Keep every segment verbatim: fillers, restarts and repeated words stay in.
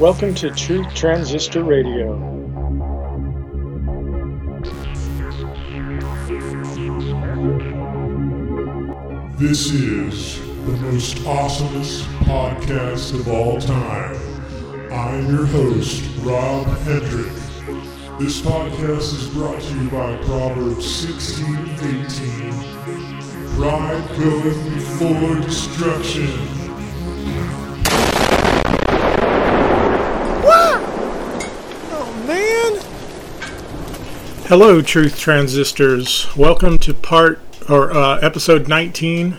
Welcome to Truth Transistor Radio. This is the most awesomest podcast of all time. I'm your host, Rob Hedrick. This podcast is brought to you by Proverbs sixteen eighteen. Pride goeth before destruction. What? Oh, man. Hello, Truth Transistors. Welcome to part or uh, episode nineteen,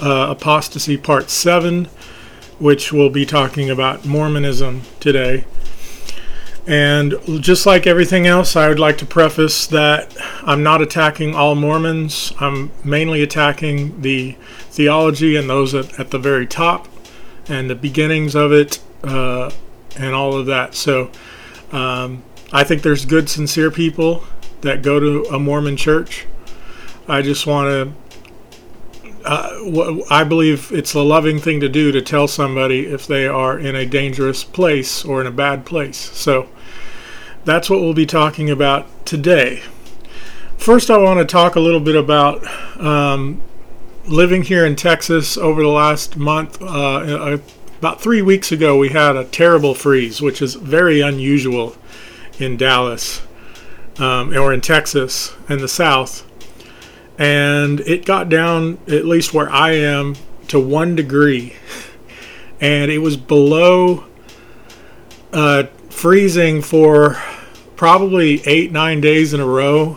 uh, Apostasy Part seven, which we'll be talking about Mormonism today. And just like everything else, I would like to preface that I'm not attacking all Mormons. I'm mainly attacking the theology and those at, at the very top and the beginnings of it uh, and all of that. So um, I think there's good, sincere people that go to a Mormon church. I just want to... Uh, I believe it's a loving thing to do to tell somebody if they are in a dangerous place or in a bad place. So... that's what we'll be talking about today. First, I want to talk a little bit about um, living here in Texas over the last month. Uh, about three weeks ago, we had a terrible freeze, which is very unusual in Dallas um, or in Texas in the South. And it got down, at least where I am, to one degree. And it was below uh, freezing for... probably eight, nine days in a row,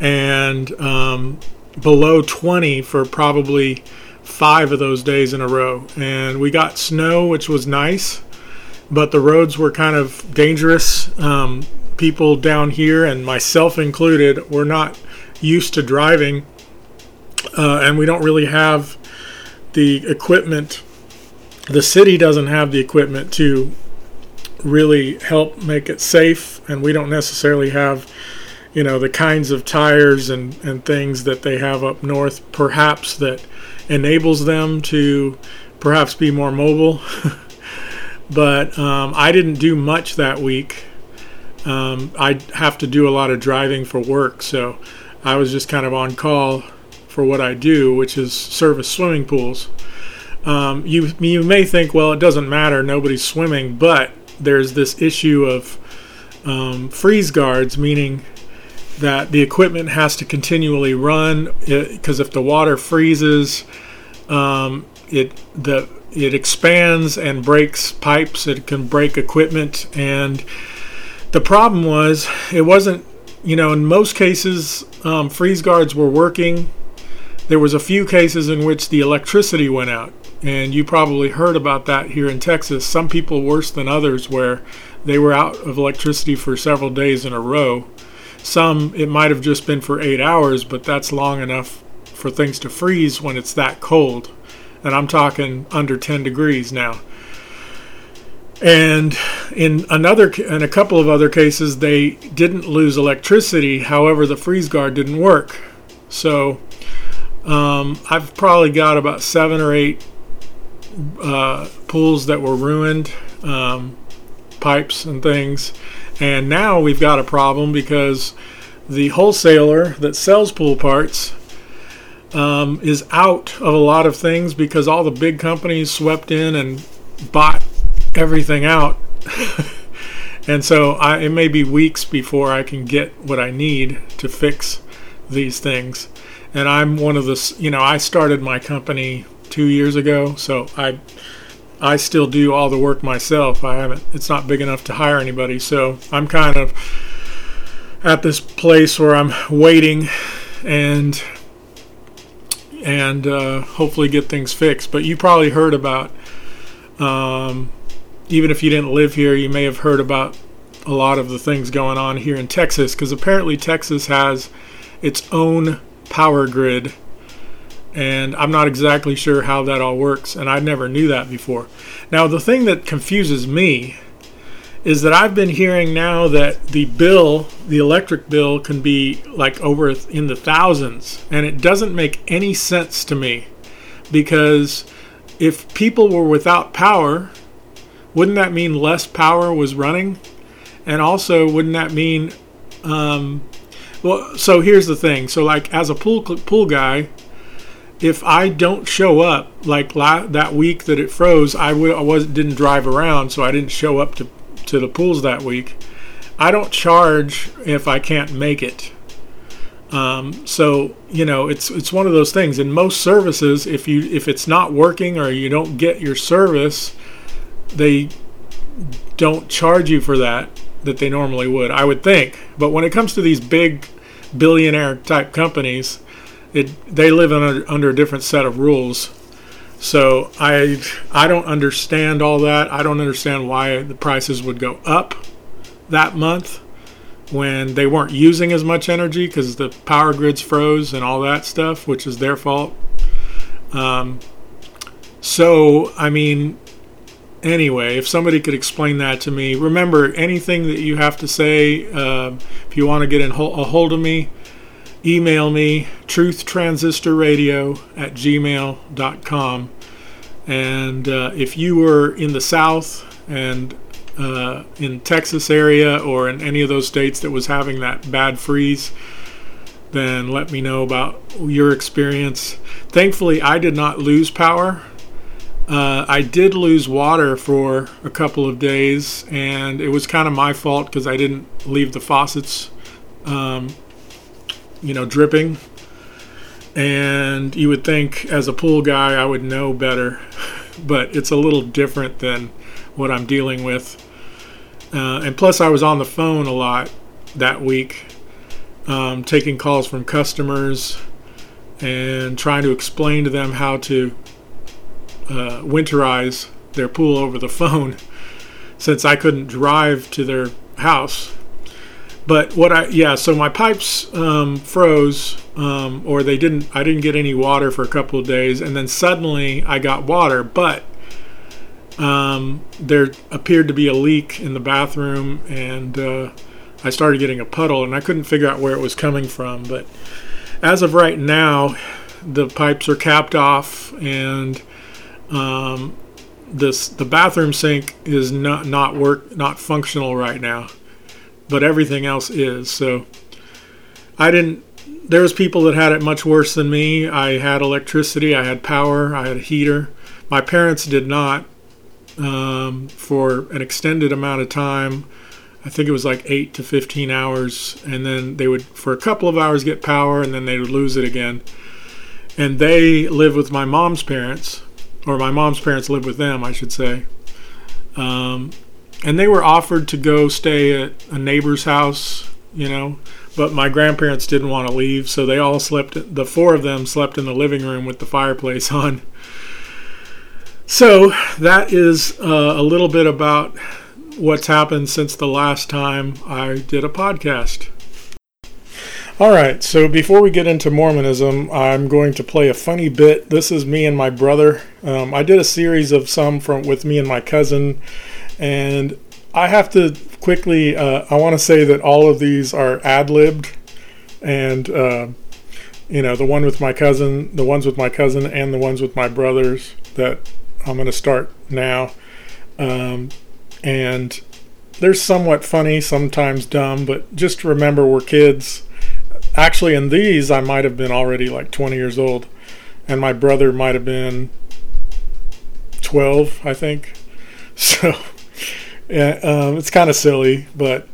and um, below twenty for probably five of those days in a row. And we got snow, which was nice, but the roads were kind of dangerous. Um, people down here, and myself included, were not used to driving, uh, and we don't really have the equipment. The city doesn't have the equipment to really help make it safe, and we don't necessarily have, you know, the kinds of tires and, and things that they have up north, perhaps, that enables them to perhaps be more mobile. But um, I didn't do much that week. Um, I have to do a lot of driving for work, so I was just kind of on call for what I do, which is service swimming pools. Um, you, you may think, well, it doesn't matter, nobody's swimming, but there's this issue of um, freeze guards, meaning that the equipment has to continually run, because if the water freezes, um, it the it expands and breaks pipes. It can break equipment. And the problem was, it wasn't, you know, in most cases, um, freeze guards were working. There was a few cases in which the electricity went out. And you probably heard about that here in Texas. Some people worse than others, where they were out of electricity for several days in a row. Some, it might have just been for eight hours, but that's long enough for things to freeze when it's that cold. And I'm talking under ten degrees now. And in another, in a couple of other cases, they didn't lose electricity. However, the freeze guard didn't work. So um, I've probably got about seven or eight Uh, pools that were ruined, um, pipes and things. And now we've got a problem because the wholesaler that sells pool parts um, is out of a lot of things because all the big companies swept in and bought everything out. And so I, it may be weeks before I can get what I need to fix these things. And I'm one of the, you know, I started my company two years ago, so I I still do all the work myself. I haven't, it's not big enough to hire anybody, so I'm kind of at this place where I'm waiting and and uh, hopefully get things fixed. But you probably heard about, um, even if you didn't live here, you may have heard about a lot of the things going on here in Texas, because apparently Texas has its own power grid. And I'm not exactly sure how that all works, and I never knew that before. Now, the thing that confuses me is that I've been hearing now that the bill, the electric bill, can be like over in the thousands, and it doesn't make any sense to me, because if people were without power, wouldn't that mean less power was running? And also, wouldn't that mean... Um, well, so here's the thing. So, like, as a pool pool guy, if I don't show up, like la- that week that it froze, I, w- I was didn't drive around, so I didn't show up to, to the pools that week. I don't charge if I can't make it. Um, so, you know, it's it's one of those things. In most services, if you if it's not working or you don't get your service, they don't charge you for that that they normally would, I would think. But when it comes to these big billionaire type companies, it they live under, under a different set of rules. So I I don't understand all that. I don't understand why the prices would go up that month when they weren't using as much energy because the power grids froze and all that stuff, which is their fault. Um, so, I mean, anyway, if somebody could explain that to me. Remember, anything that you have to say, uh, if you want to get in ho- a hold of me, email me, truth transistor radio at gmail dot com. And uh, if you were in the South and Uh, in Texas area or in any of those states that was having that bad freeze, then let me know about your experience. Thankfully, I did not lose power. Uh, I did lose water for a couple of days, and it was kind of my fault because I didn't leave the faucets, um, you know, dripping. And you would think, as a pool guy, I would know better, but it's a little different than what I'm dealing with. Uh, and plus, I was on the phone a lot that week, um, taking calls from customers and trying to explain to them how to uh, winterize their pool over the phone, since I couldn't drive to their house. But what I yeah, so my pipes um, froze, um, or they didn't. I didn't get any water for a couple of days, and then suddenly I got water, but. Um, there appeared to be a leak in the bathroom, and uh, I started getting a puddle, and I couldn't figure out where it was coming from. But as of right now, the pipes are capped off, and um, this the bathroom sink is not not work not functional right now, but everything else is. So I didn't. There was people that had it much worse than me. I had electricity, I had power, I had a heater. My parents did not. Um, for an extended amount of time. I think it was like eight to fifteen hours, and then they would for a couple of hours get power, and then they would lose it again. And they live with my mom's parents, or my mom's parents live with them, I should say. Um, and they were offered to go stay at a neighbor's house, you know, but my grandparents didn't want to leave, so they all slept, the four of them slept in the living room with the fireplace on. So that is uh, a little bit about what's happened since the last time I did a podcast. All right, so before we get into Mormonism, I'm going to play a funny bit. This is me and my brother. Um, I did a series of some from with me and my cousin, and I have to quickly, uh, I want to say that all of these are ad-libbed, and, uh, you know, the one with my cousin, the ones with my cousin, and the ones with my brothers that... I'm going to start now, um, and they're somewhat funny, sometimes dumb, but just remember we're kids. Actually, in these, I might have been already like twenty years old, and my brother might have been twelve, I think. So, yeah, um, it's kind of silly, but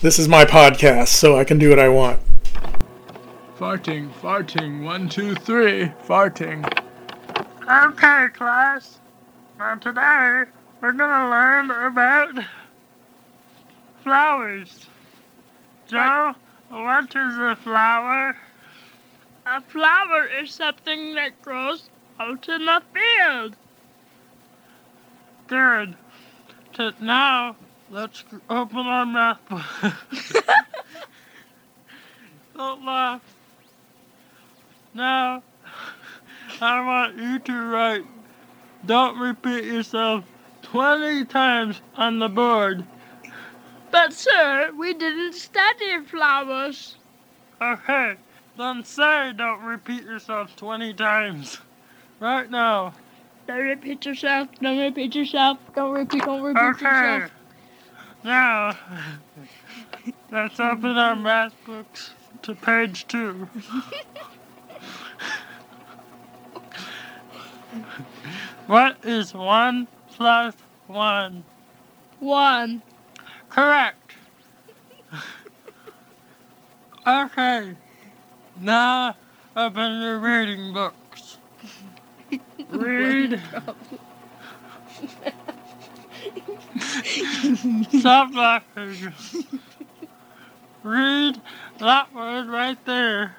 this is my podcast, so I can do what I want. Farting, farting, one, two, three, farting. Okay, class. Now today we're gonna learn about flowers. Joe, what is a flower? A flower is something that grows out in the field. Good. So now let's open our mouth. Don't laugh. Now. I want you to write, don't repeat yourself, twenty times on the board. But sir, we didn't study flowers. Okay, then say don't repeat yourself twenty times. Right now. Don't repeat yourself. Don't repeat yourself. Don't repeat. Don't repeat okay. yourself. Now, let's open our math books to page two. What is one plus one? One. Correct. Okay. Now, open your reading books. Read. Stop laughing. Read that word right there.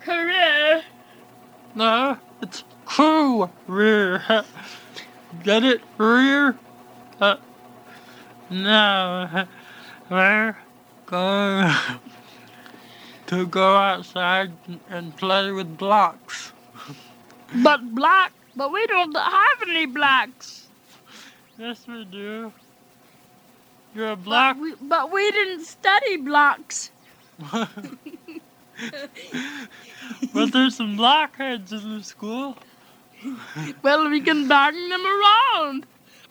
Career. No, it's crew rear. Get it? Rear? Uh, no. We're going to go outside and play with blocks. But blocks? But we don't have any blocks. Yes, we do. You're a block. But we, but we didn't study blocks. But there's some blockheads in the school. Well, we can bang them around.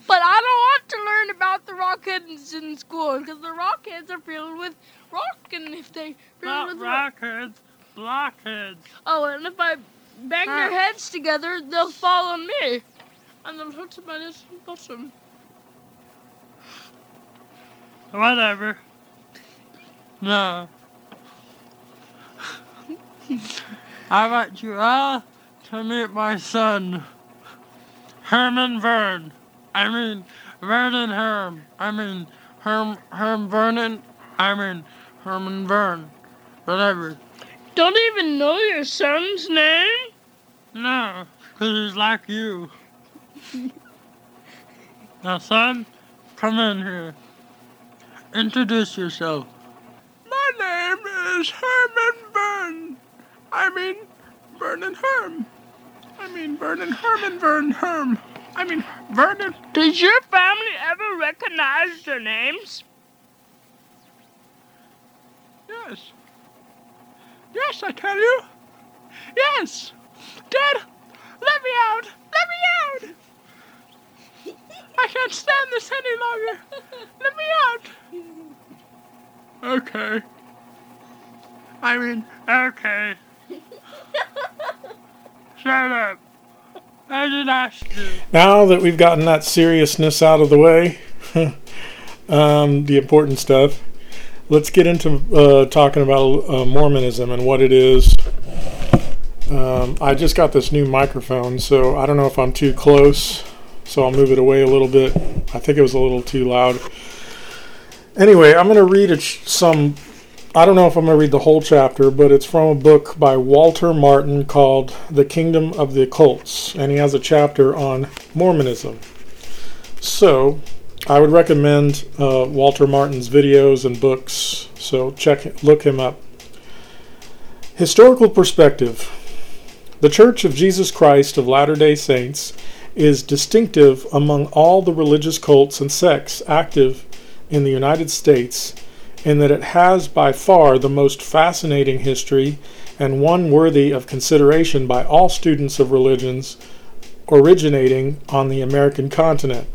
But I don't want to learn about the rockheads in school because the rockheads are filled with rock, and if they filled with rockheads, blockheads. Oh, and if I bang ah. their heads together, they'll fall on me, and they'll hurt my bottom. Whatever. No. I want you all to meet my son, Herman Vern. I mean, Vernon Herm. I mean, Herm Herm Vernon. I mean, Herman Vern. Whatever. Don't even know your son's name? No, because he's like you. Now, son, come in here. Introduce yourself. My name is Herman Vern. I mean, Vernon Herm. I mean, Vernon Herman Vern Herm. I mean, Vernon. Does your family ever recognize their names? Yes. Yes, I tell you. Yes. Dad, let me out. Let me out. I can't stand this any longer. Let me out. Okay. I mean, okay. Shut up. I did ask you. Now that we've gotten that seriousness out of the way, um, the important stuff, let's get into uh, talking about uh, Mormonism and what it is. Um, I just got this new microphone, so I don't know if I'm too close. So I'll move it away a little bit. I think it was a little too loud. Anyway, I'm going to read a ch- some... I don't know if I'm going to read the whole chapter, but it's from a book by Walter Martin called The Kingdom of the Cults, and he has a chapter on Mormonism. So, I would recommend uh, Walter Martin's videos and books, so check, look him up. Historical Perspective. The Church of Jesus Christ of Latter-day Saints is distinctive among all the religious cults and sects active in the United States in that it has by far the most fascinating history and one worthy of consideration by all students of religions originating on the American continent.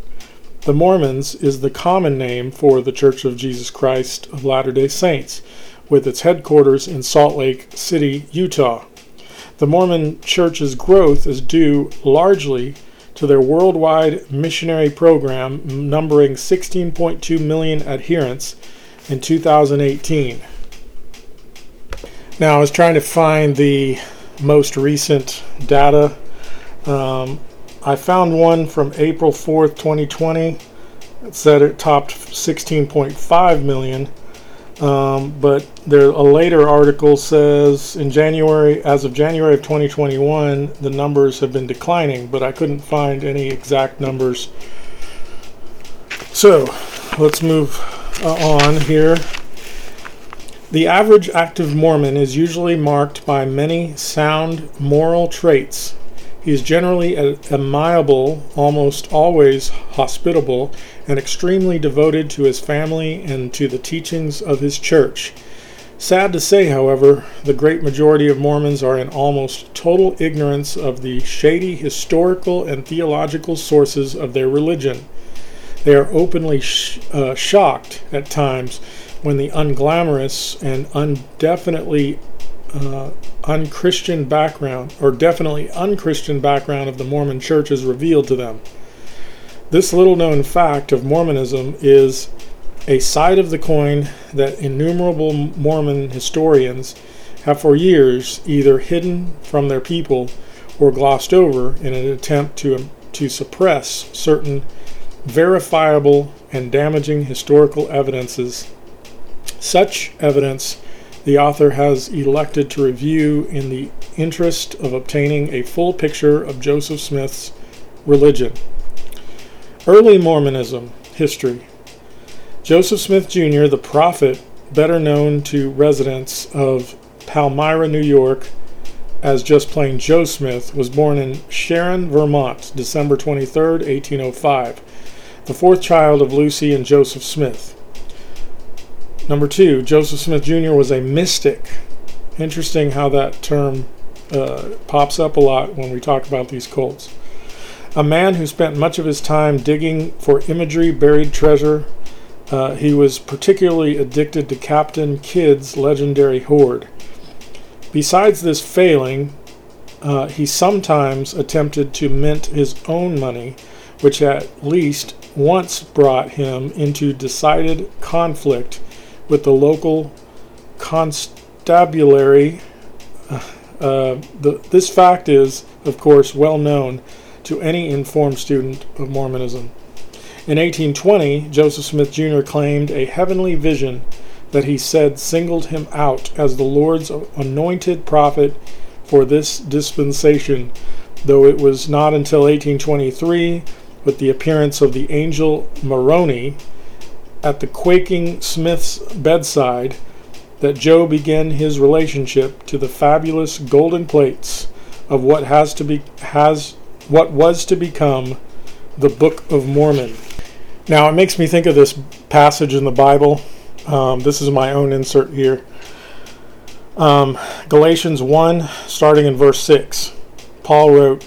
The Mormons is the common name for the Church of Jesus Christ of Latter-day Saints, with its headquarters in Salt Lake City, Utah. The Mormon Church's growth is due largely to their worldwide missionary program numbering sixteen point two million adherents in two thousand eighteen. Now I was trying to find the most recent data. Um, I found one from April fourth, twenty twenty. It said it topped sixteen point five million. Um, but there, a later article says in January, as of January of twenty twenty-one, the numbers have been declining, but I couldn't find any exact numbers. So let's move uh, on here. The average active Mormon is usually marked by many sound moral traits. He is generally amiable, almost always hospitable, and extremely devoted to his family and to the teachings of his church. Sad to say, however, the great majority of Mormons are in almost total ignorance of the shady historical and theological sources of their religion. They are openly sh- uh, shocked at times when the unglamorous and undefinitely uh, unchristian background, or definitely unchristian background of the Mormon Church is revealed to them. This little-known fact of Mormonism is a side of the coin that innumerable Mormon historians have for years either hidden from their people or glossed over in an attempt to, to suppress certain verifiable and damaging historical evidences. Such evidence the author has elected to review in the interest of obtaining a full picture of Joseph Smith's religion. Early Mormonism history. Joseph Smith, Junior, the prophet, better known to residents of Palmyra, New York, as just plain Joe Smith, was born in Sharon, Vermont, December twenty-third, eighteen oh five, the fourth child of Lucy and Joseph Smith. Number two, Joseph Smith, Junior was a mystic. Interesting how that term uh, pops up a lot when we talk about these cults. A man who spent much of his time digging for imagery, buried treasure. Uh, he was particularly addicted to Captain Kidd's legendary hoard. Besides this failing, uh, he sometimes attempted to mint his own money, which at least once brought him into decided conflict with the local constabulary. Uh, the, this fact is, of course, well known to any informed student of Mormonism. In eighteen twenty, Joseph Smith, Junior claimed a heavenly vision that he said singled him out as the Lord's anointed prophet for this dispensation, though it was not until eighteen twenty-three, with the appearance of the angel Moroni at the quaking Smith's bedside, that Joe began his relationship to the fabulous golden plates of what has to be has what was to become the Book of Mormon. Now, it makes me think of this passage in the Bible. Um, this is my own insert here. Um, Galatians one, starting in verse six. Paul wrote,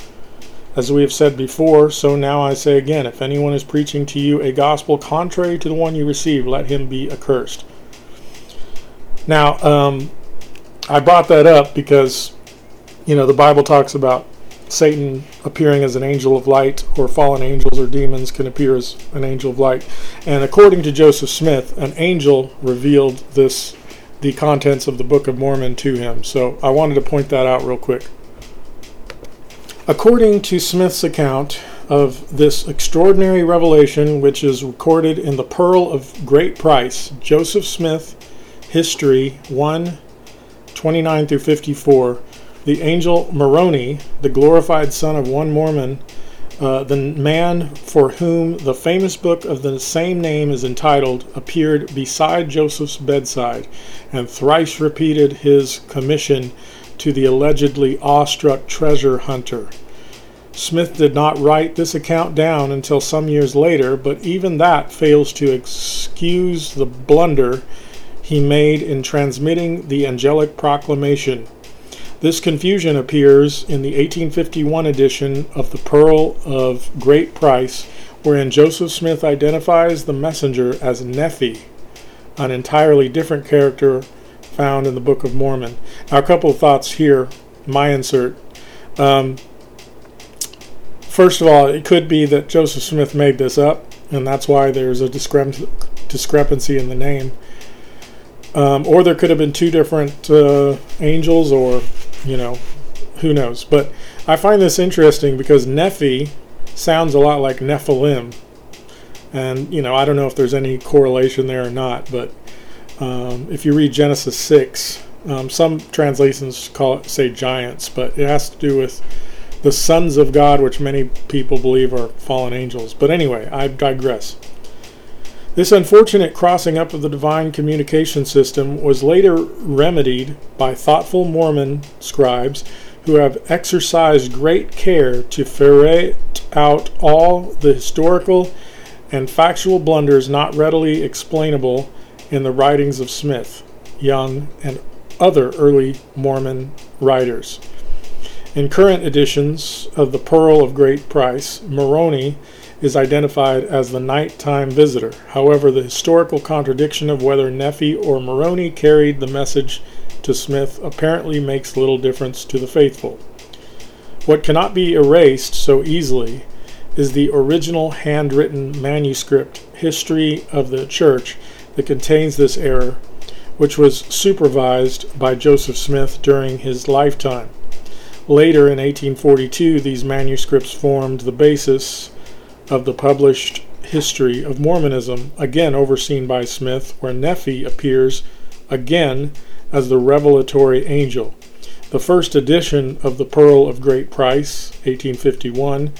As we have said before, so now I say again, if anyone is preaching to you a gospel contrary to the one you received, let him be accursed." Now, um, I brought that up because, you know, the Bible talks about Satan appearing as an angel of light, or fallen angels or demons can appear as an angel of light. And according to Joseph Smith, an angel revealed this the contents of the Book of Mormon to him. So I wanted to point that out real quick. According to Smith's account of this extraordinary revelation, which is recorded in the Pearl of Great Price, Joseph Smith, History one, twenty-nine through fifty-four, the angel Moroni, the glorified son of one Mormon, uh, the man for whom the famous book of the same name is entitled, appeared beside Joseph's bedside and thrice repeated his commission to the allegedly awestruck treasure hunter. Smith did not write this account down until some years later, but even that fails to excuse the blunder he made in transmitting the angelic proclamation. This confusion appears in the eighteen fifty-one edition of the Pearl of Great Price, wherein Joseph Smith identifies the messenger as Nephi, an entirely different character found in the Book of Mormon. Now, a couple of thoughts here, my insert. Um, first of all, it could be that Joseph Smith made this up, and that's why there's a discrep- discrepancy in the name. Um, or there could have been two different uh, angels, or you know, who knows. But I find this interesting because Nephi sounds a lot like Nephilim. And, you know, I don't know if there's any correlation there or not, but um, if you read Genesis six, um, some translations call it, say, giants, but it has to do with the sons of God, which many people believe are fallen angels. But anyway, I digress. This unfortunate crossing up of the divine communication system was later remedied by thoughtful Mormon scribes who have exercised great care to ferret out all the historical and factual blunders not readily explainable in the writings of Smith, Young, and other early Mormon writers. In current editions of the Pearl of Great Price, Moroni is identified as the nighttime visitor. However, the historical contradiction of whether Nephi or Moroni carried the message to Smith apparently makes little difference to the faithful. What cannot be erased so easily is the original handwritten manuscript History of the Church that contains this error, which was supervised by Joseph Smith during his lifetime. Later in eighteen forty-two, these manuscripts formed the basis of the published History of Mormonism, again overseen by Smith, where Nephi appears again as the revelatory angel. The first edition of the Pearl of Great Price, eighteen fifty-one,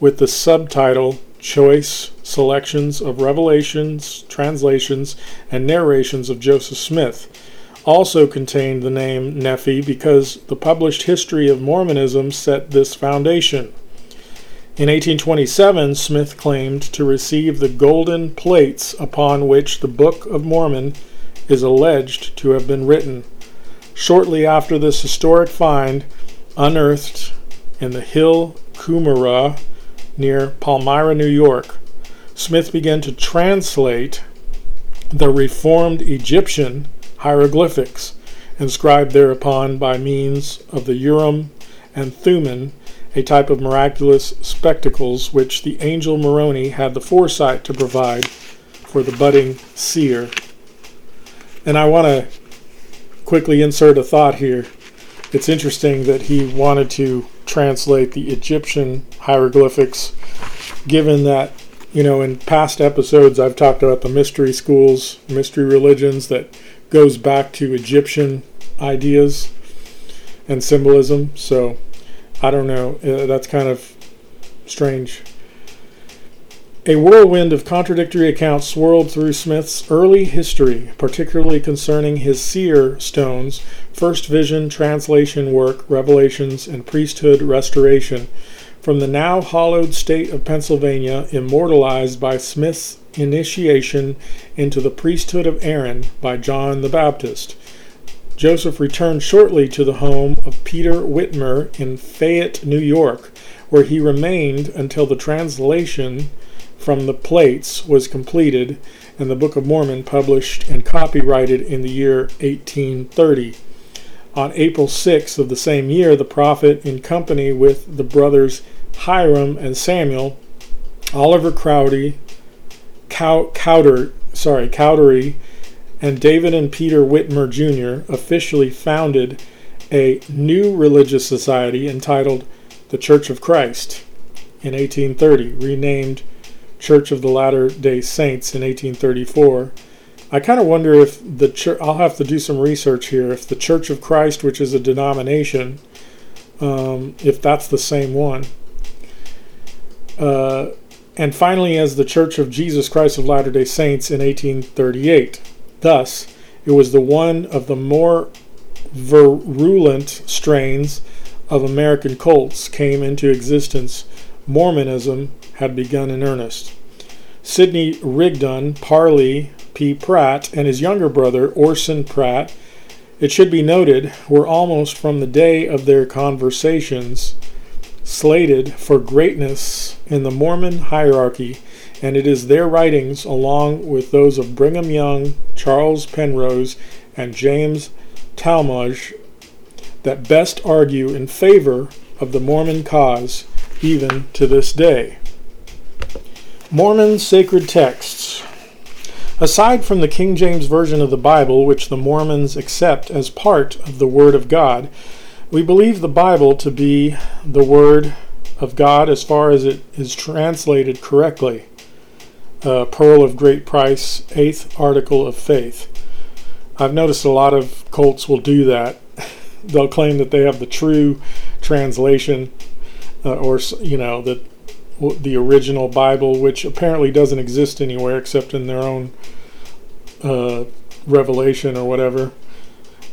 with the subtitle Choice Selections of Revelations, Translations, and Narrations of Joseph Smith, also contained the name Nephi because the published History of Mormonism set this foundation. In eighteen twenty-seven, Smith claimed to receive the golden plates upon which the Book of Mormon is alleged to have been written. Shortly after this historic find, unearthed in the Hill Cumorah near Palmyra, New York, Smith began to translate the Reformed Egyptian hieroglyphics, inscribed thereupon by means of the Urim and Thummim, a type of miraculous spectacles which the angel Moroni had the foresight to provide for the budding seer. And I want to quickly insert a thought here. It's interesting that he wanted to translate the Egyptian hieroglyphics, given that, you know, in past episodes I've talked about the mystery schools, mystery religions that goes back to Egyptian ideas and symbolism. So I don't know, uh, that's kind of strange. A whirlwind of contradictory accounts swirled through Smith's early history, particularly concerning his seer stones, first vision, translation work, revelations, and priesthood restoration. From the now hollowed state of Pennsylvania, immortalized by Smith's initiation into the priesthood of Aaron by John the Baptist, Joseph returned shortly to the home of Peter Whitmer in Fayette, New York, where he remained until the translation from the plates was completed and the Book of Mormon published and copyrighted in the year eighteen thirty. On April sixth of the same year, the prophet, in company with the brothers Hiram and Samuel, Oliver Cowdery, Cow, Cowder, sorry, Cowdery, and David and Peter Whitmer Junior officially founded a new religious society entitled the Church of Christ in eighteen thirty, renamed Church of the Latter-day Saints in eighteen thirty-four. I kind of wonder if the church, I'll have to do some research here, if the Church of Christ, which is a denomination, um, if that's the same one. Uh, and finally, as the Church of Jesus Christ of Latter-day Saints in eighteen thirty-eight. Thus, it was the one of the more virulent strains of American cults came into existence. Mormonism had begun in earnest. Sidney Rigdon, Parley P. Pratt, and his younger brother, Orson Pratt, it should be noted, were almost from the day of their conversations slated for greatness in the Mormon hierarchy, and it is their writings, along with those of Brigham Young, Charles Penrose, and James Talmage, that best argue in favor of the Mormon cause even to this day. Mormon sacred texts. Aside from the King James Version of the Bible, which the Mormons accept as part of the Word of God, we believe the Bible to be the Word of God as far as it is translated correctly. Uh, Pearl of Great Price, eighth article of faith. I've noticed a lot of cults will do that. They'll claim that they have the true translation uh, or, you know, that the original Bible, which apparently doesn't exist anywhere except in their own uh, revelation or whatever.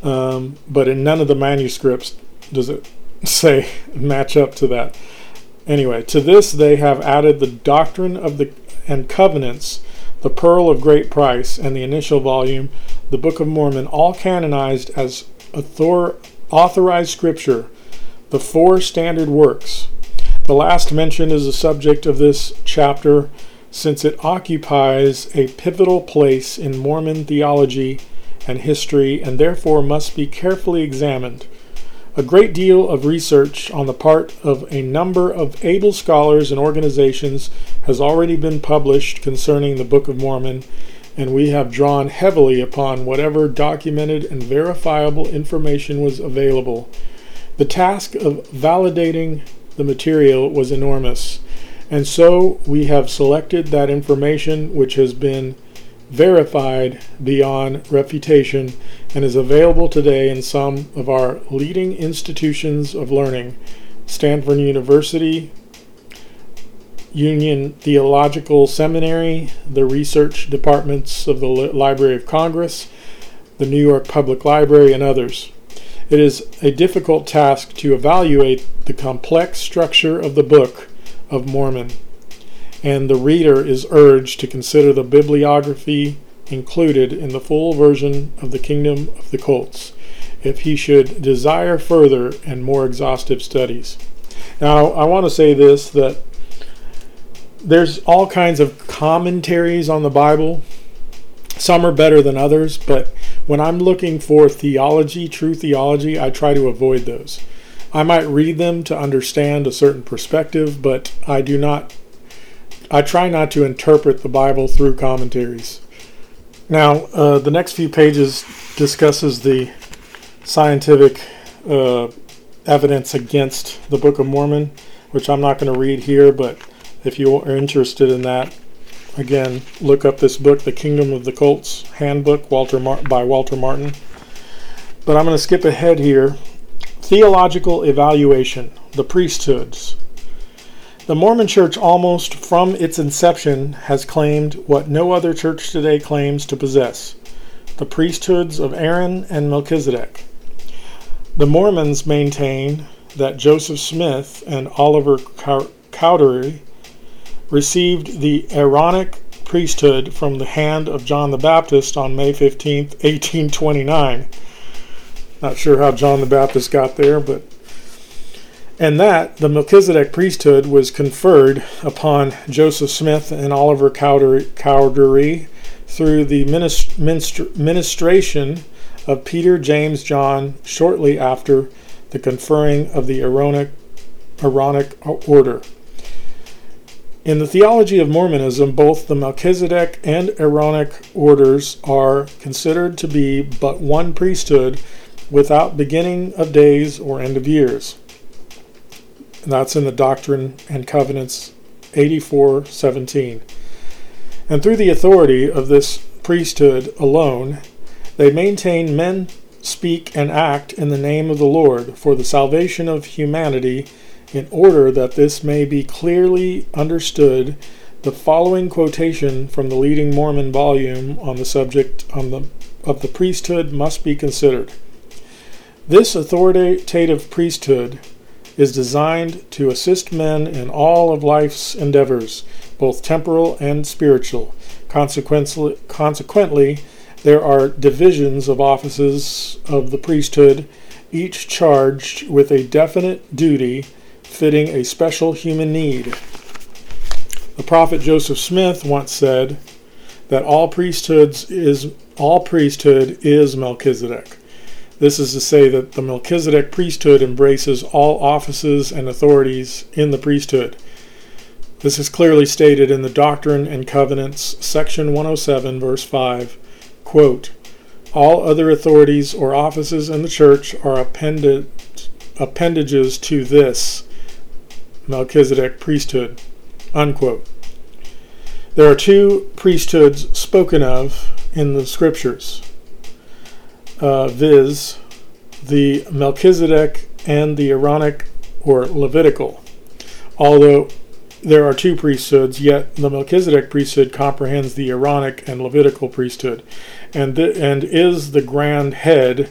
Um, but in none of the manuscripts does it say match up to that. Anyway, to this they have added the Doctrine of the and Covenants, the Pearl of Great Price, and the initial volume, the Book of Mormon, all canonized as author- authorized scripture, the four standard works. The last mentioned is the subject of this chapter, since it occupies a pivotal place in Mormon theology and history, and therefore must be carefully examined. A great deal of research on the part of a number of able scholars and organizations has already been published concerning the Book of Mormon, and we have drawn heavily upon whatever documented and verifiable information was available. The task of validating the material was enormous, and so we have selected that information which has been verified beyond refutation and is available today in some of our leading institutions of learning: Stanford University, Union Theological Seminary, the research departments of the Library of Congress, the New York Public Library, and others. It is a difficult task to evaluate the complex structure of the Book of Mormon, and the reader is urged to consider the bibliography included in the full version of the Kingdom of the Cults, if he should desire further and more exhaustive studies. Now, I want to say this, that there's all kinds of commentaries on the Bible. Some are better than others, but when I'm looking for theology, true theology, I try to avoid those. I might read them to understand a certain perspective, but I do not, I try not to interpret the Bible through commentaries. Now, uh, the next few pages discusses the scientific uh, evidence against the Book of Mormon, which I'm not going to read here, but if you are interested in that, again, look up this book, The Kingdom of the Cults Handbook, Walter Mar- by Walter Martin. But I'm going to skip ahead here. Theological evaluation, the priesthoods. The Mormon Church, almost from its inception, has claimed what no other church today claims to possess: the priesthoods of Aaron and Melchizedek. The Mormons maintain that Joseph Smith and Oliver Cowdery received the Aaronic priesthood from the hand of John the Baptist on May fifteenth, eighteen twenty-nine. Not sure how John the Baptist got there, but... and that the Melchizedek priesthood was conferred upon Joseph Smith and Oliver Cowdery, Cowdery through the minist, minist, ministration of Peter, James, John shortly after the conferring of the Aaronic, Aaronic order. In the theology of Mormonism, both the Melchizedek and Aaronic orders are considered to be but one priesthood without beginning of days or end of years. And that's in the Doctrine and Covenants eighty-four seventeen. And through the authority of this priesthood alone, they maintain men speak and act in the name of the Lord for the salvation of humanity. In order that this may be clearly understood, the following quotation from the leading Mormon volume on the subject on the, of the priesthood must be considered. This authoritative priesthood is designed to assist men in all of life's endeavors, both temporal and spiritual. Consequently, consequently, there are divisions of offices of the priesthood, each charged with a definite duty fitting a special human need. The prophet Joseph Smith once said that all priesthoods is all priesthood is Melchizedek. This is to say that the Melchizedek priesthood embraces all offices and authorities in the priesthood. This is clearly stated in the Doctrine and Covenants, section one oh seven, verse five, quote, "All other authorities or offices in the church are appended, appendages to this Melchizedek priesthood," unquote. There are two priesthoods spoken of in the scriptures, uh, viz. the Melchizedek and the Aaronic or Levitical. Although there are two priesthoods, yet the Melchizedek priesthood comprehends the Aaronic and Levitical priesthood, and th- and is the grand head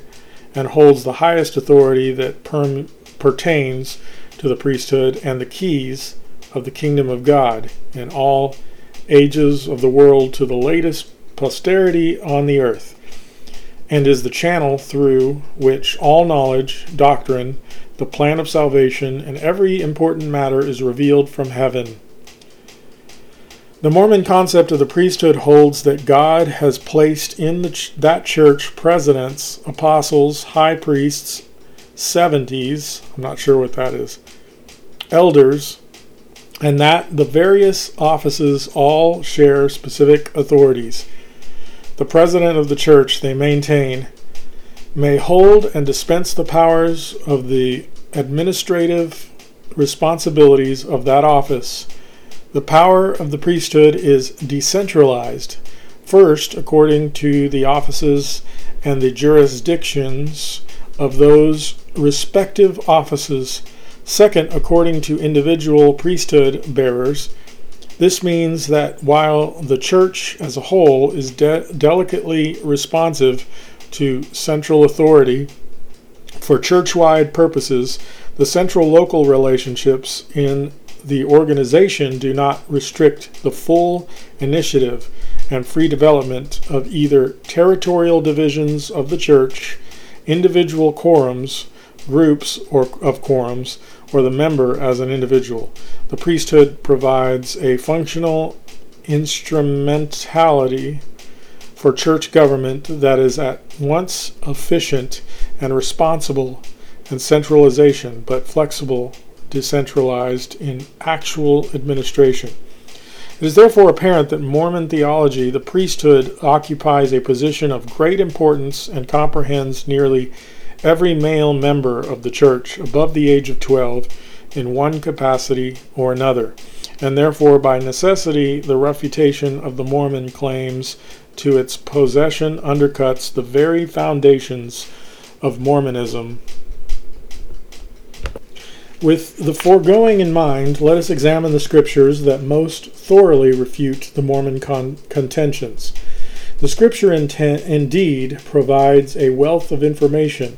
and holds the highest authority that perm- pertains to the priesthood and the keys of the kingdom of God in all ages of the world to the latest posterity on the earth, and is the channel through which all knowledge, doctrine, the plan of salvation, and every important matter is revealed from heaven. The Mormon concept of the priesthood holds that God has placed in the ch- that church presidents, apostles, high priests, seventies, I'm not sure what that is, elders, and that the various offices all share specific authorities. The president of the church, they maintain, may hold and dispense the powers of the administrative responsibilities of that office. The power of the priesthood is decentralized, first according to the offices and the jurisdictions of those respective offices, second according to individual priesthood bearers. This means that while the church as a whole is de- delicately responsive to central authority for church-wide purposes, the central local relationships in the organization do not restrict the full initiative and free development of either territorial divisions of the church, individual quorums, groups or of quorums, or the member as an individual. The priesthood provides a functional instrumentality for church government that is at once efficient and responsible in centralization, but flexible, decentralized in actual administration. It is therefore apparent that Mormon theology, the priesthood, occupies a position of great importance and comprehends nearly every male member of the church above the age of twelve in one capacity or another, and therefore by necessity the refutation of the Mormon claims to its possession undercuts the very foundations of Mormonism. With the foregoing in mind, let us examine the scriptures that most thoroughly refute the Mormon con- contentions. The scripture inten- indeed provides a wealth of information.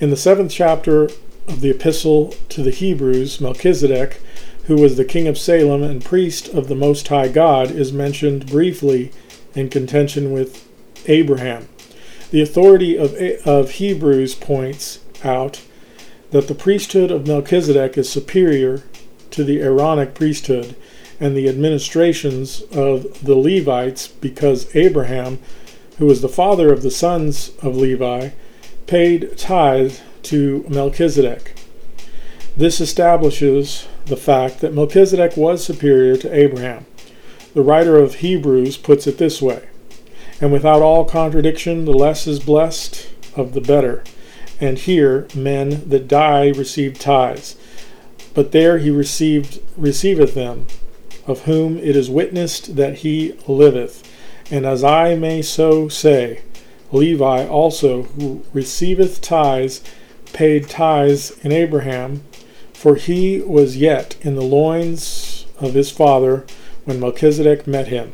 In the seventh chapter of the epistle to the Hebrews, Melchizedek, who was the king of Salem and priest of the Most High God, is mentioned briefly in contention with Abraham. The authority of, a- of Hebrews points out that the priesthood of Melchizedek is superior to the Aaronic priesthood and the administrations of the Levites, because Abraham, who was the father of the sons of Levi, paid tithe to Melchizedek. This establishes the fact that Melchizedek was superior to Abraham. The writer of Hebrews puts it this way: "And without all contradiction, the less is blessed of the better. And here men that die receive tithes, but there he received receiveth them, of whom it is witnessed that he liveth. And as I may so say, Levi also, who receiveth tithes, paid tithes in Abraham, for he was yet in the loins of his father when Melchizedek met him."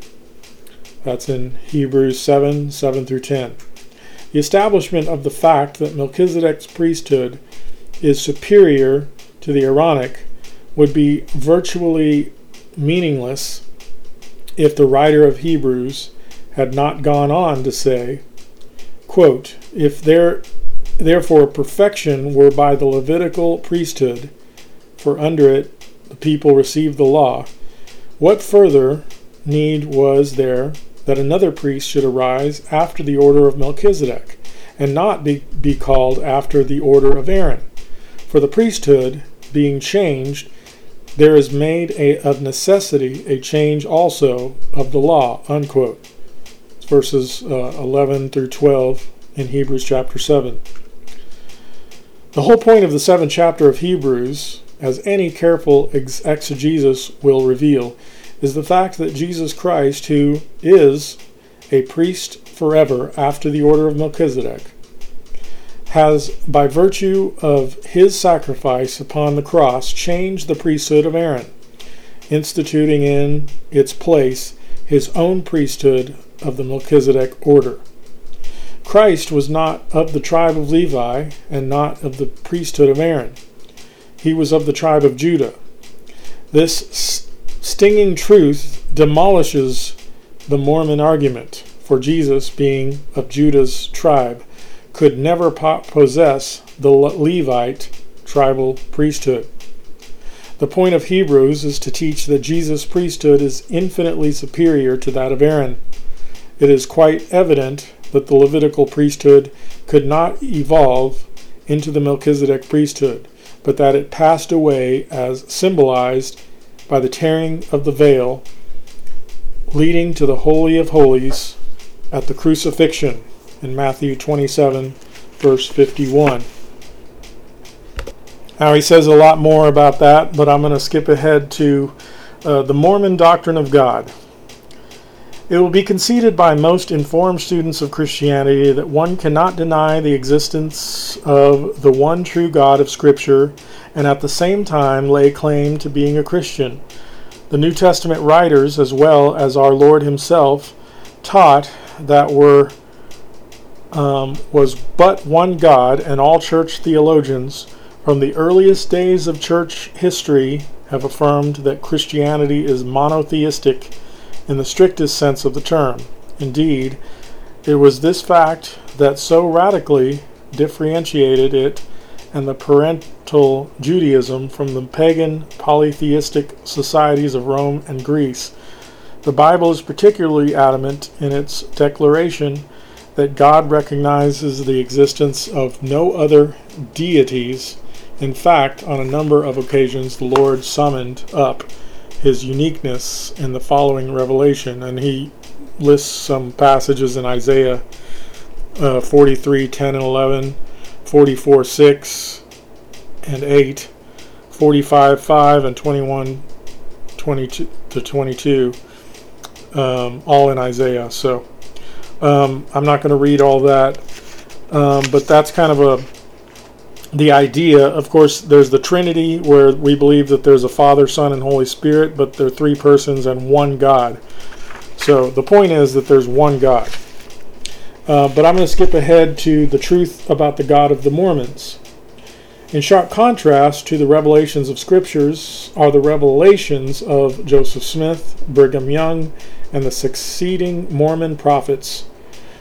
That's in Hebrews seven, seven through ten. The establishment of the fact that Melchizedek's priesthood is superior to the Aaronic would be virtually meaningless if the writer of Hebrews had not gone on to say, quote, "If there therefore perfection were by the Levitical priesthood, for under it the people received the law, what further need was there that another priest should arise after the order of Melchizedek, and not be, be called after the order of Aaron? For the priesthood, being changed, there is made a, of necessity a change also of the law," unquote. Verses uh, eleven through twelve in Hebrews chapter seven. The whole point of the seventh chapter of Hebrews, as any careful ex- exegesis will reveal, is the fact that Jesus Christ, who is a priest forever after the order of Melchizedek, has, by virtue of his sacrifice upon the cross, changed the priesthood of Aaron, instituting in its place his own priesthood of the Melchizedek order. Christ was not of the tribe of Levi and not of the priesthood of Aaron. He was of the tribe of Judah. This stinging truth demolishes the Mormon argument, for Jesus, being of Judah's tribe, could never possess the Levite tribal priesthood. The point of Hebrews is to teach that Jesus' priesthood is infinitely superior to that of Aaron. It is quite evident that the Levitical priesthood could not evolve into the Melchizedek priesthood, but that it passed away as symbolized by the tearing of the veil, leading to the Holy of Holies at the crucifixion in Matthew twenty-seven, verse fifty-one. Now, he says a lot more about that, but I'm going to skip ahead to uh, the Mormon doctrine of God. It will be conceded by most informed students of Christianity that one cannot deny the existence of the one true God of Scripture and at the same time lay claim to being a Christian. The New Testament writers, as well as our Lord himself, taught that were um, was but one God, and all church theologians from the earliest days of church history have affirmed that Christianity is monotheistic in the strictest sense of the term. Indeed, it was this fact that so radically differentiated it and the parental Judaism from the pagan polytheistic societies of Rome and Greece. The Bible is particularly adamant in its declaration that God recognizes the existence of no other deities. In fact, on a number of occasions, the Lord summoned up his uniqueness in the following revelation, and he lists some passages in Isaiah uh, forty-three ten and eleven, forty-four six and eight, forty-five five and twenty-one twenty-two to twenty-two, um, all in Isaiah. So um, I'm not going to read all that, um, but that's kind of a the idea. Of course, there's the Trinity, where we believe that there's a Father, Son, and Holy Spirit, but they're three persons and one God. So the point is that there's one God. Uh, but I'm going to skip ahead to the truth about the God of the Mormons. In sharp contrast to the revelations of Scriptures are the revelations of Joseph Smith, Brigham Young, and the succeeding Mormon prophets,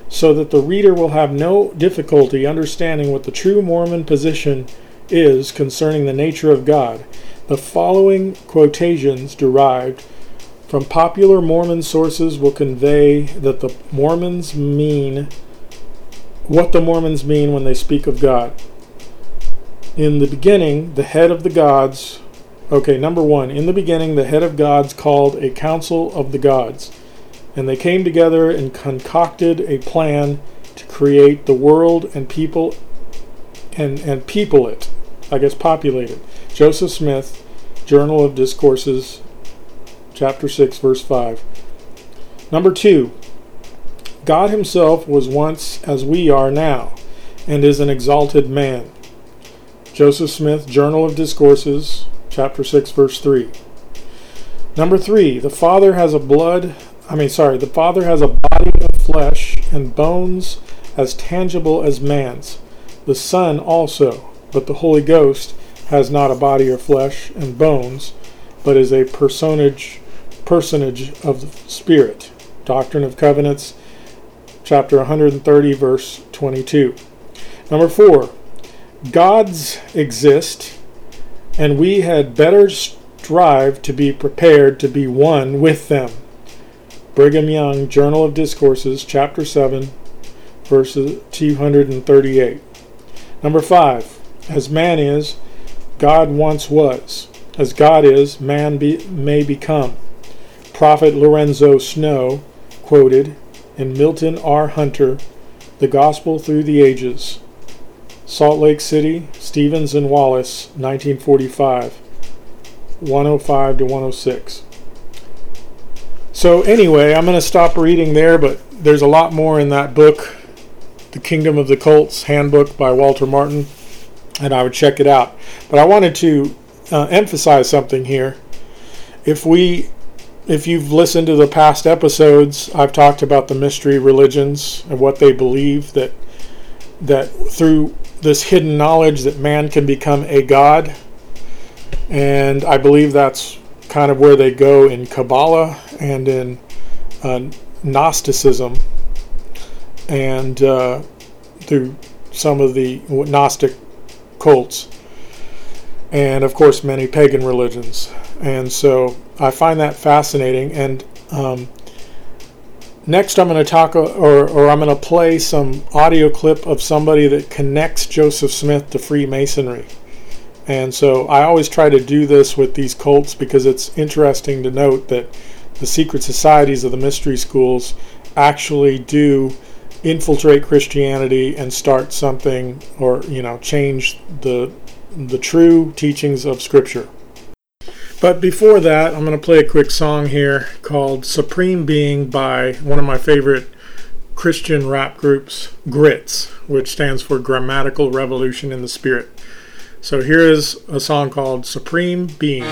so that the reader will have no difficulty understanding what the true Mormon position is concerning the nature of God. The following quotations derived from popular Mormon sources will convey that the Mormons mean what the Mormons mean when they speak of God. In the beginning, the head of the gods... Okay, number one. In the beginning, the head of gods called a council of the gods, and they came together and concocted a plan to create the world and people and, and people it, I guess populate it. Joseph Smith, Journal of Discourses, chapter six, verse five. Number two, God himself was once as we are now, and is an exalted man. Joseph Smith, Journal of Discourses, chapter six, verse three. Number three, the Father has a blood... I mean, sorry, the Father has a body of flesh and bones as tangible as man's. The Son also, but the Holy Ghost has not a body or flesh and bones, but is a personage, personage of the Spirit. Doctrine of Covenants, chapter one hundred thirty, verse twenty-two. Number four, gods exist, and we had better strive to be prepared to be one with them. Brigham Young, Journal of Discourses, chapter seven, verses two hundred thirty-eight. Number five, as man is, God once was. As God is, man be, may become. Prophet Lorenzo Snow, quoted in Milton R. Hunter, The Gospel Through the Ages. Salt Lake City, Stevens and Wallace, nineteen forty-five, one oh five to one oh six. So anyway, I'm going to stop reading there, but there's a lot more in that book the Kingdom of the Cults handbook by Walter Martin, and I would check it out. But I wanted to uh, emphasize something here. If we, if you've listened to the past episodes, I've talked about the mystery religions and what they believe, that that through this hidden knowledge that man can become a god. And I believe that's kind of where they go in Kabbalah and in uh, Gnosticism, and uh, through some of the Gnostic cults, and of course many pagan religions. And so I find that fascinating. And um, next I'm going to talk, or, or I'm going to play some audio clip of somebody that connects Joseph Smith to Freemasonry. And so I always try to do this with these cults, because it's interesting to note that the secret societies of the mystery schools actually do infiltrate Christianity and start something, or, you know, change the the true teachings of Scripture. But before that, I'm going to play a quick song here called Supreme Being by one of my favorite Christian rap groups, Grits, which stands for Grammatical Revolution in the Spirit. So here is a song called Supreme Being.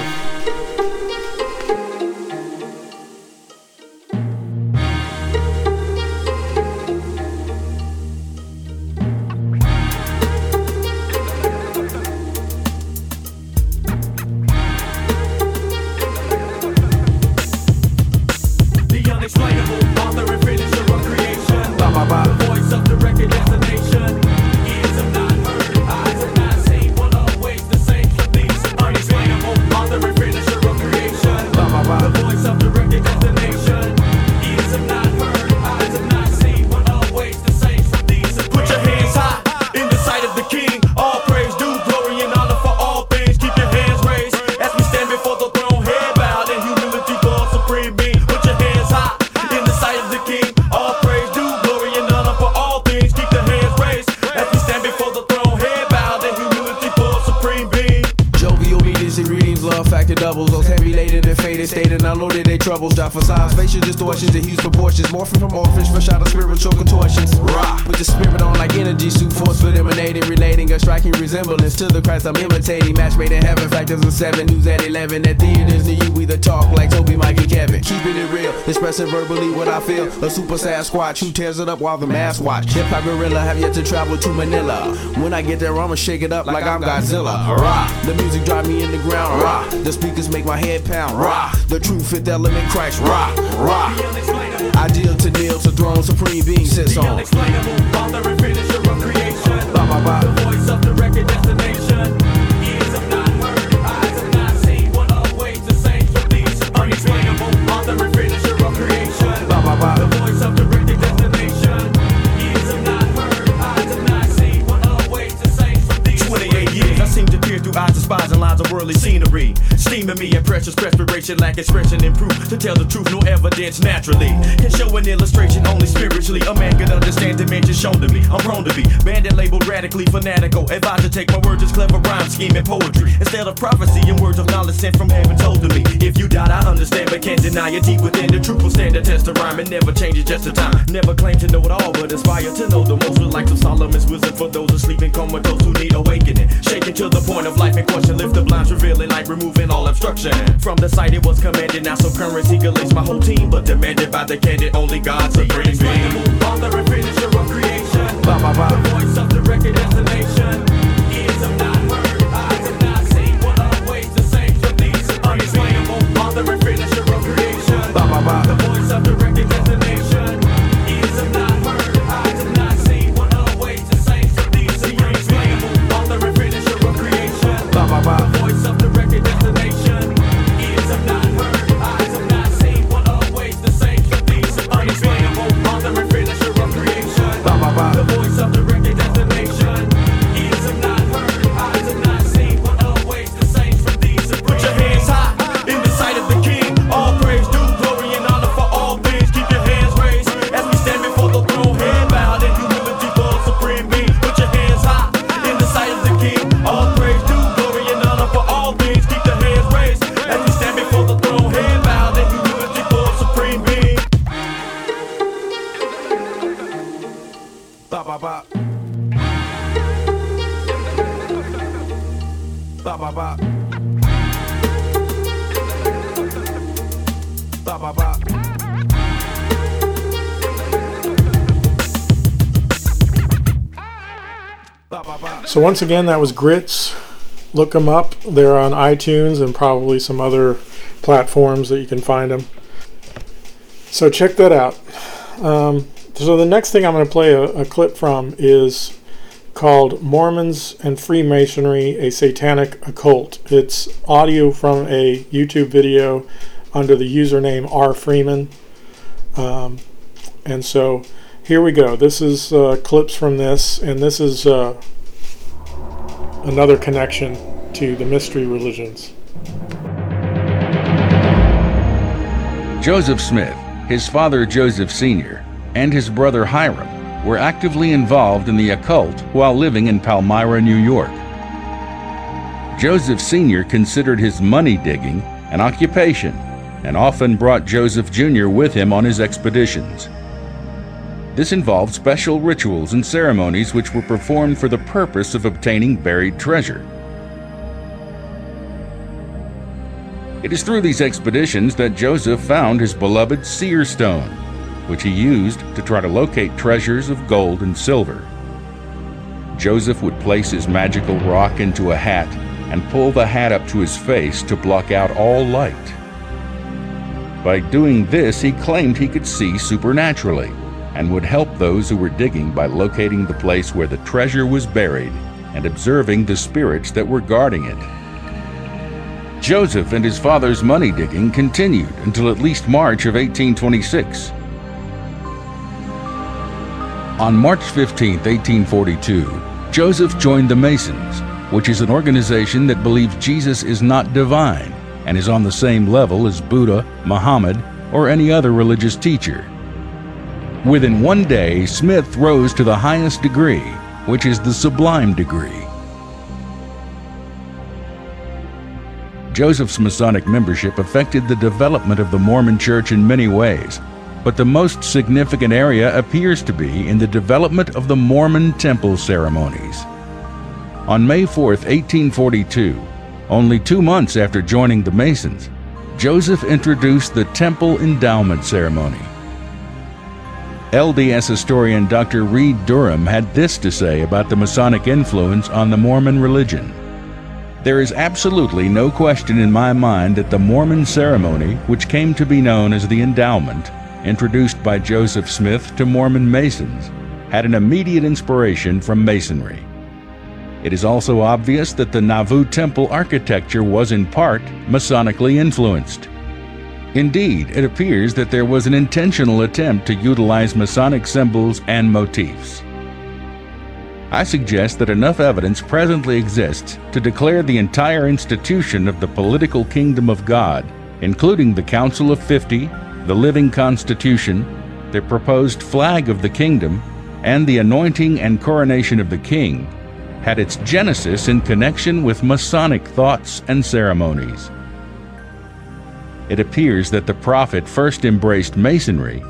To the Christ I'm imitating, match made in heaven, factors of seven, who's at eleven, at theaters near you, either talk like Toby, Mike, and Kevin, keeping it real, expressing verbally what I feel, a super Sasquatch who tears it up while the mass watch, hip-hop gorilla have yet to travel to Manila, when I get there I'ma shake it up like, like I'm Godzilla, hurrah, the music drive me in the ground, hurrah, the speakers make my head pound, hurrah, the true fifth element Christ, hurrah, hurrah, ideal to kneel to throne, supreme being sits on, the unexplainable, author and finisher of creation, blah, blah, blah. The voice of the record destination. Eyes and lines of worldly scenery, steaming me and precious perspiration, lack expression and proof to tell the truth, no evidence naturally can show an illustration only spiritually. A man can understand dimensions shown to me. I'm prone to be bandit labeled radically fanatical, advised to take my words as clever rhyme scheme and poetry instead of prophecy and words of knowledge sent from heaven told to me. If you doubt, I understand, but can't deny it. Deep within the truth will stand the test of rhyme and never changes, just the time. Never claim to know it all, but aspire to know the most. With likes of Solomon's wisdom for those asleep and coma, those who need awakening, shaken to the point of life and question, lift the blinds, revealing light, removing all obstruction from the sight it was commanded. Now so currency collects my whole team, but demanded by the candid, only God's a great being. Author and finisher of creation, bah, bah, bah. The voice of the record as the nation. Ears have not heard, eyes have not seen, what always the same for these unexplainable. Author and finisher of creation, bah, bah, bah. The voice of the record as the nation. Ears have not heard, eyes have not seen, what always the same for these unexplainable. Author and finisher of creation, bah, bah, bah. The voice of the record as the nation. Ears have not heard, eyes have not seen, what always the same for these unexplainable. Author and finisher of creation, bah, bah, bah. The voice of the record as the nation. ba ba ba ba. So once again, that was Grits. Look them up. They're on iTunes and probably some other platforms that you can find them. So check that out. Um, so the next thing I'm going to play a, a clip from is called Mormons and Freemasonry, a Satanic Occult. It's audio from a YouTube video under the username R. Freeman. Um, and so here we go. This is uh, clips from this, and this is uh, another connection to the mystery religions. Joseph Smith, his father Joseph Senior, and his brother Hiram were actively involved in the occult while living in Palmyra, New York. Joseph Senior considered his money digging an occupation and often brought Joseph Junior with him on his expeditions. This involved special rituals and ceremonies which were performed for the purpose of obtaining buried treasure. It is through these expeditions that Joseph found his beloved seer stone, which he used to try to locate treasures of gold and silver. Joseph would place his magical rock into a hat and pull the hat up to his face to block out all light. By doing this, he claimed he could see supernaturally and would help those who were digging by locating the place where the treasure was buried and observing the spirits that were guarding it. Joseph and his father's money digging continued until at least March of eighteen twenty-six. On March fifteenth, eighteen forty-two, Joseph joined the Masons, which is an organization that believes Jesus is not divine and is on the same level as Buddha, Muhammad, or any other religious teacher. Within one day, Smith rose to the highest degree, which is the sublime degree. Joseph's Masonic membership affected the development of the Mormon Church in many ways, but the most significant area appears to be in the development of the Mormon temple ceremonies. On May fourth, eighteen forty-two, only two months after joining the Masons, Joseph introduced the temple endowment ceremony. L D S historian Doctor Reed Durham had this to say about the Masonic influence on the Mormon religion. There is absolutely no question in my mind that the Mormon ceremony, which came to be known as the endowment, introduced by Joseph Smith to Mormon Masons, had an immediate inspiration from Masonry. It is also obvious that the Nauvoo Temple architecture was in part Masonically influenced. Indeed, it appears that there was an intentional attempt to utilize Masonic symbols and motifs. I suggest that enough evidence presently exists to declare the entire institution of the political kingdom of God, including the Council of Fifty, the living constitution, the proposed flag of the kingdom, and the anointing and coronation of the king, had its genesis in connection with Masonic thoughts and ceremonies. It appears that the prophet first embraced Masonry,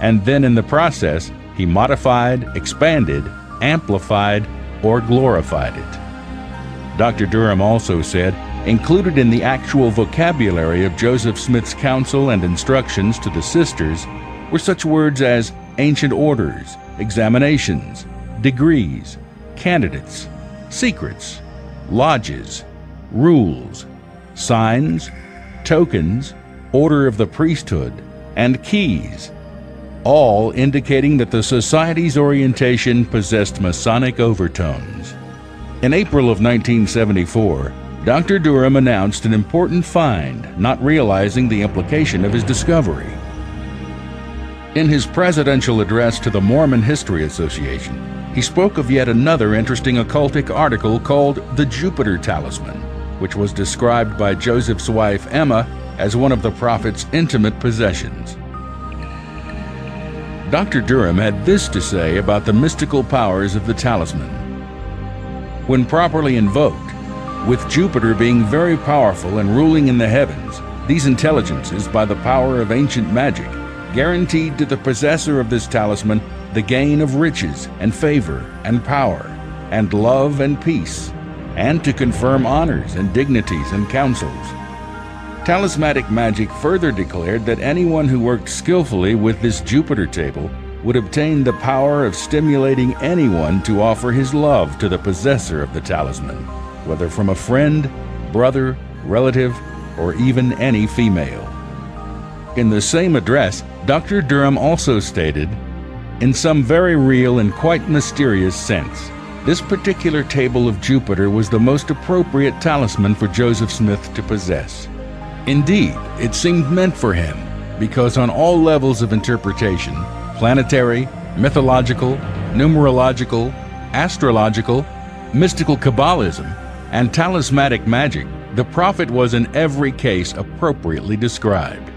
and then in the process, he modified, expanded, amplified, or glorified it. Doctor Durham also said, included in the actual vocabulary of Joseph Smith's counsel and instructions to the sisters were such words as ancient orders, examinations, degrees, candidates, secrets, lodges, rules, signs, tokens, order of the priesthood, and keys, all indicating that the society's orientation possessed Masonic overtones. In April of nineteen seventy-four, Doctor Durham announced an important find, not realizing the implication of his discovery. In his presidential address to the Mormon History Association, he spoke of yet another interesting occultic article called the Jupiter Talisman, which was described by Joseph's wife Emma as one of the prophet's intimate possessions. Doctor Durham had this to say about the mystical powers of the talisman. When properly invoked, with Jupiter being very powerful and ruling in the heavens, these intelligences, by the power of ancient magic, guaranteed to the possessor of this talisman the gain of riches and favor and power and love and peace, and to confirm honors and dignities and councils. Talismanic magic further declared that anyone who worked skillfully with this Jupiter table would obtain the power of stimulating anyone to offer his love to the possessor of the talisman, whether from a friend, brother, relative, or even any female. In the same address, Doctor Durham also stated, "In some very real and quite mysterious sense, this particular table of Jupiter was the most appropriate talisman for Joseph Smith to possess. Indeed, it seemed meant for him, because on all levels of interpretation, planetary, mythological, numerological, astrological, mystical Kabbalism, and talismanic magic, the prophet was in every case appropriately described."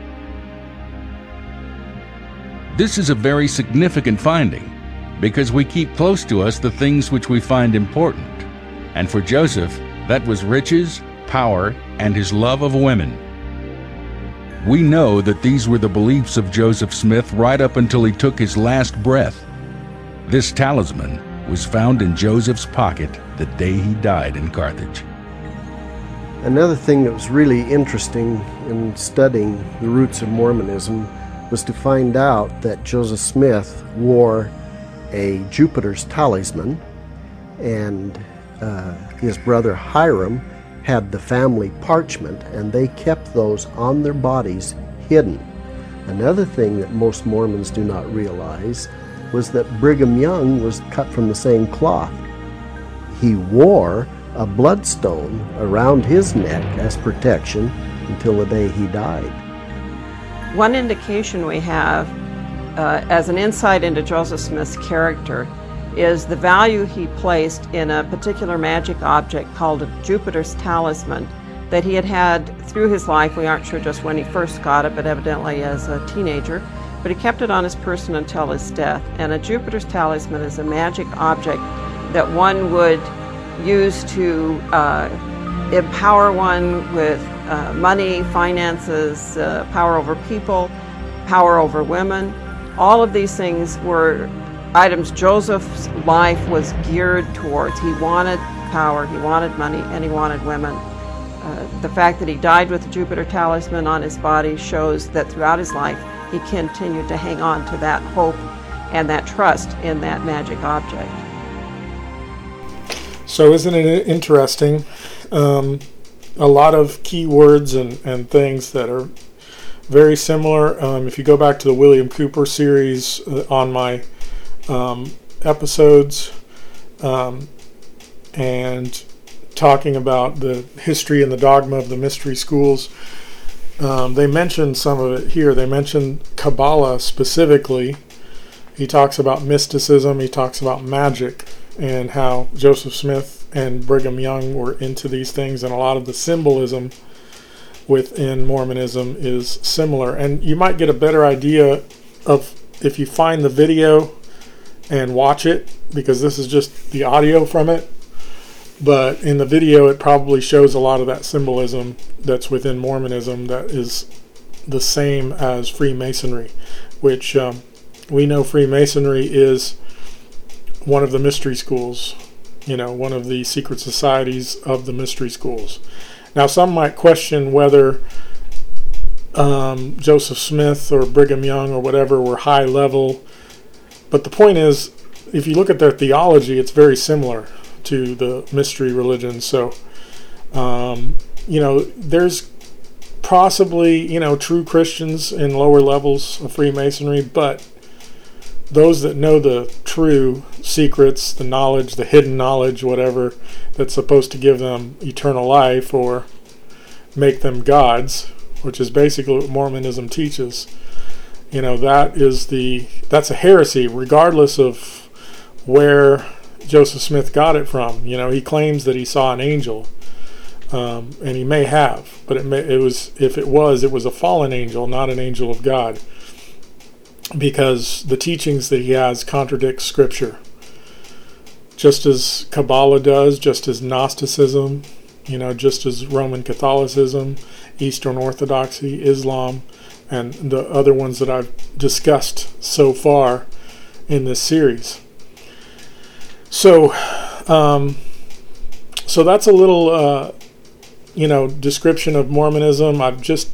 This is a very significant finding, because we keep close to us the things which we find important, and for Joseph, that was riches, power, and his love of women. We know that these were the beliefs of Joseph Smith right up until he took his last breath. This talisman was found in Joseph's pocket the day he died in Carthage. Another thing that was really interesting in studying the roots of Mormonism was to find out that Joseph Smith wore a Jupiter's talisman, and uh, his brother Hiram had the family parchment, and they kept those on their bodies hidden. Another thing that most Mormons do not realize was that Brigham Young was cut from the same cloth. He wore a bloodstone around his neck as protection until the day he died. One indication we have uh, as an insight into Joseph Smith's character is the value he placed in a particular magic object called a Jupiter's talisman that he had had through his life. We aren't sure just when he first got it, but evidently as a teenager, but he kept it on his person until his death. And a Jupiter's talisman is a magic object that one would use to uh, empower one with uh, money, finances, uh, power over people, power over women. All of these things were items Joseph's life was geared towards. He wanted power, he wanted money, and he wanted women. Uh, the fact that he died with the Jupiter talisman on his body shows that throughout his life he continued to hang on to that hope and that trust in that magic object. So isn't it interesting? Um, a lot of key words and, and things that are very similar. Um, if you go back to the William Cooper series uh, on my Um, episodes um, and talking about the history and the dogma of the mystery schools, um, they mentioned some of it here. They mentioned Kabbalah specifically. He talks about mysticism, he talks about magic, and how Joseph Smith and Brigham Young were into these things, and a lot of the symbolism within Mormonism is similar. And you might get a better idea of if you find the video and watch it, because this is just the audio from it, but in the video it probably shows a lot of that symbolism that's within Mormonism that is the same as Freemasonry, which um, we know Freemasonry is one of the mystery schools, you know, one of the secret societies of the mystery schools. Now some might question whether um, Joseph Smith or Brigham Young or whatever were high level. But the point is, if you look at their theology, it's very similar to the mystery religion. So, um, you know, there's possibly, you know, true Christians in lower levels of Freemasonry, but those that know the true secrets, the knowledge, the hidden knowledge, whatever, that's supposed to give them eternal life or make them gods, which is basically what Mormonism teaches. You know, that is the, that's a heresy, regardless of where Joseph Smith got it from. You know, he claims that he saw an angel, um, and he may have, but it, may, it was, if it was, it was a fallen angel, not an angel of God, because the teachings that he has contradict Scripture, just as Kabbalah does, just as Gnosticism, you know, just as Roman Catholicism, Eastern Orthodoxy, Islam, and the other ones that I've discussed so far in this series. So, um, so that's a little, uh, you know, description of Mormonism. I've just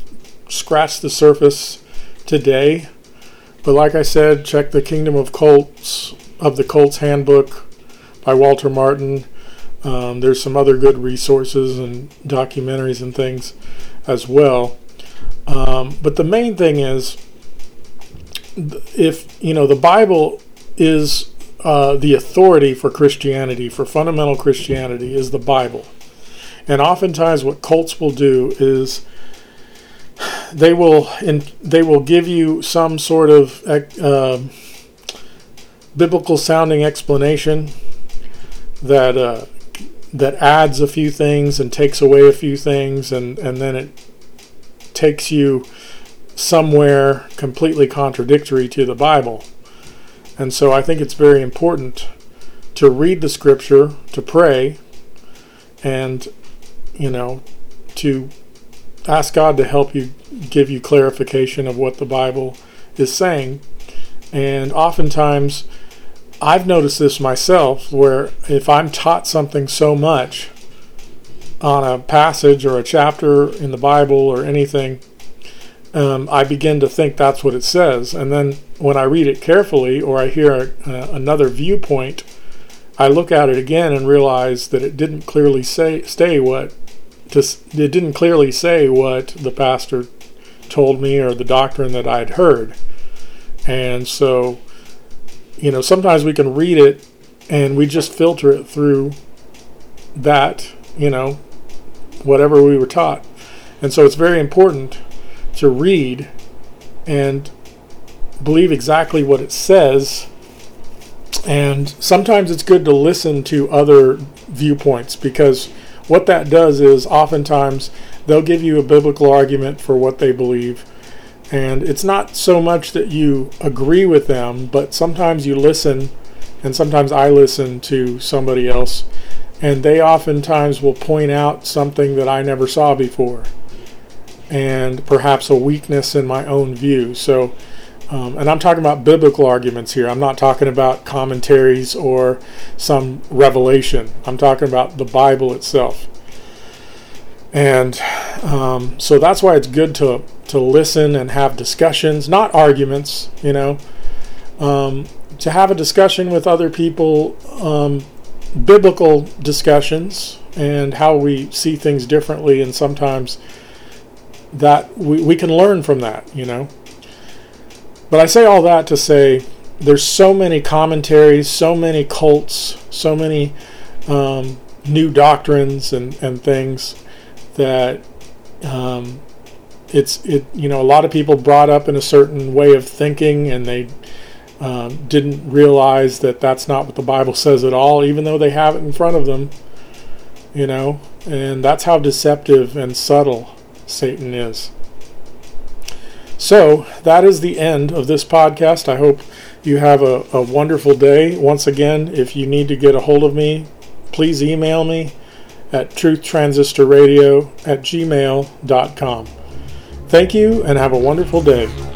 scratched the surface today. But like I said, check the Kingdom of Cults, of the Cults Handbook by Walter Martin. Um, there's some other good resources and documentaries and things as well. Um, but the main thing is, if, you know, the Bible is uh, the authority for Christianity, for fundamental Christianity, is the Bible. And oftentimes what cults will do is they will in, they will give you some sort of uh, biblical-sounding explanation that uh, that adds a few things and takes away a few things, and, and then it takes you somewhere completely contradictory to the Bible. And so I think it's very important to read the Scripture, to pray, and, you know, to ask God to help you, give you clarification of what the Bible is saying. And oftentimes, I've noticed this myself, where if I'm taught something so much on a passage or a chapter in the Bible or anything, um, I begin to think that's what it says. And then when I read it carefully, or I hear a, uh, another viewpoint, I look at it again and realize that it didn't clearly say stay what to, it didn't clearly say what the pastor told me or the doctrine that I'd heard. And so, you know, sometimes we can read it and we just filter it through that, you know, whatever we were taught. And so it's very important to read and believe exactly what it says. And sometimes it's good to listen to other viewpoints, because what that does is oftentimes they'll give you a biblical argument for what they believe. And it's not so much that you agree with them, but sometimes you listen, and sometimes I listen to somebody else, and they oftentimes will point out something that I never saw before, and perhaps a weakness in my own view. So, um, and I'm talking about biblical arguments here. I'm not talking about commentaries or some revelation. I'm talking about the Bible itself. And um, so that's why it's good to to listen and have discussions, not arguments, you know, um, to have a discussion with other people, um, biblical discussions, and how we see things differently, and sometimes that we, we can learn from that, you know. But I say all that to say there's so many commentaries, so many cults, so many um, new doctrines and, and things that um, it's it you know a lot of people brought up in a certain way of thinking, and they um, didn't realize that that's not what the Bible says at all, even though they have it in front of them, you know. And that's how deceptive and subtle Satan is. So that is the end of this podcast. I hope you have a, a wonderful day. Once again, if you need to get a hold of me, please email me at truth transistor radio at gmail dot com. Thank you, and have a wonderful day.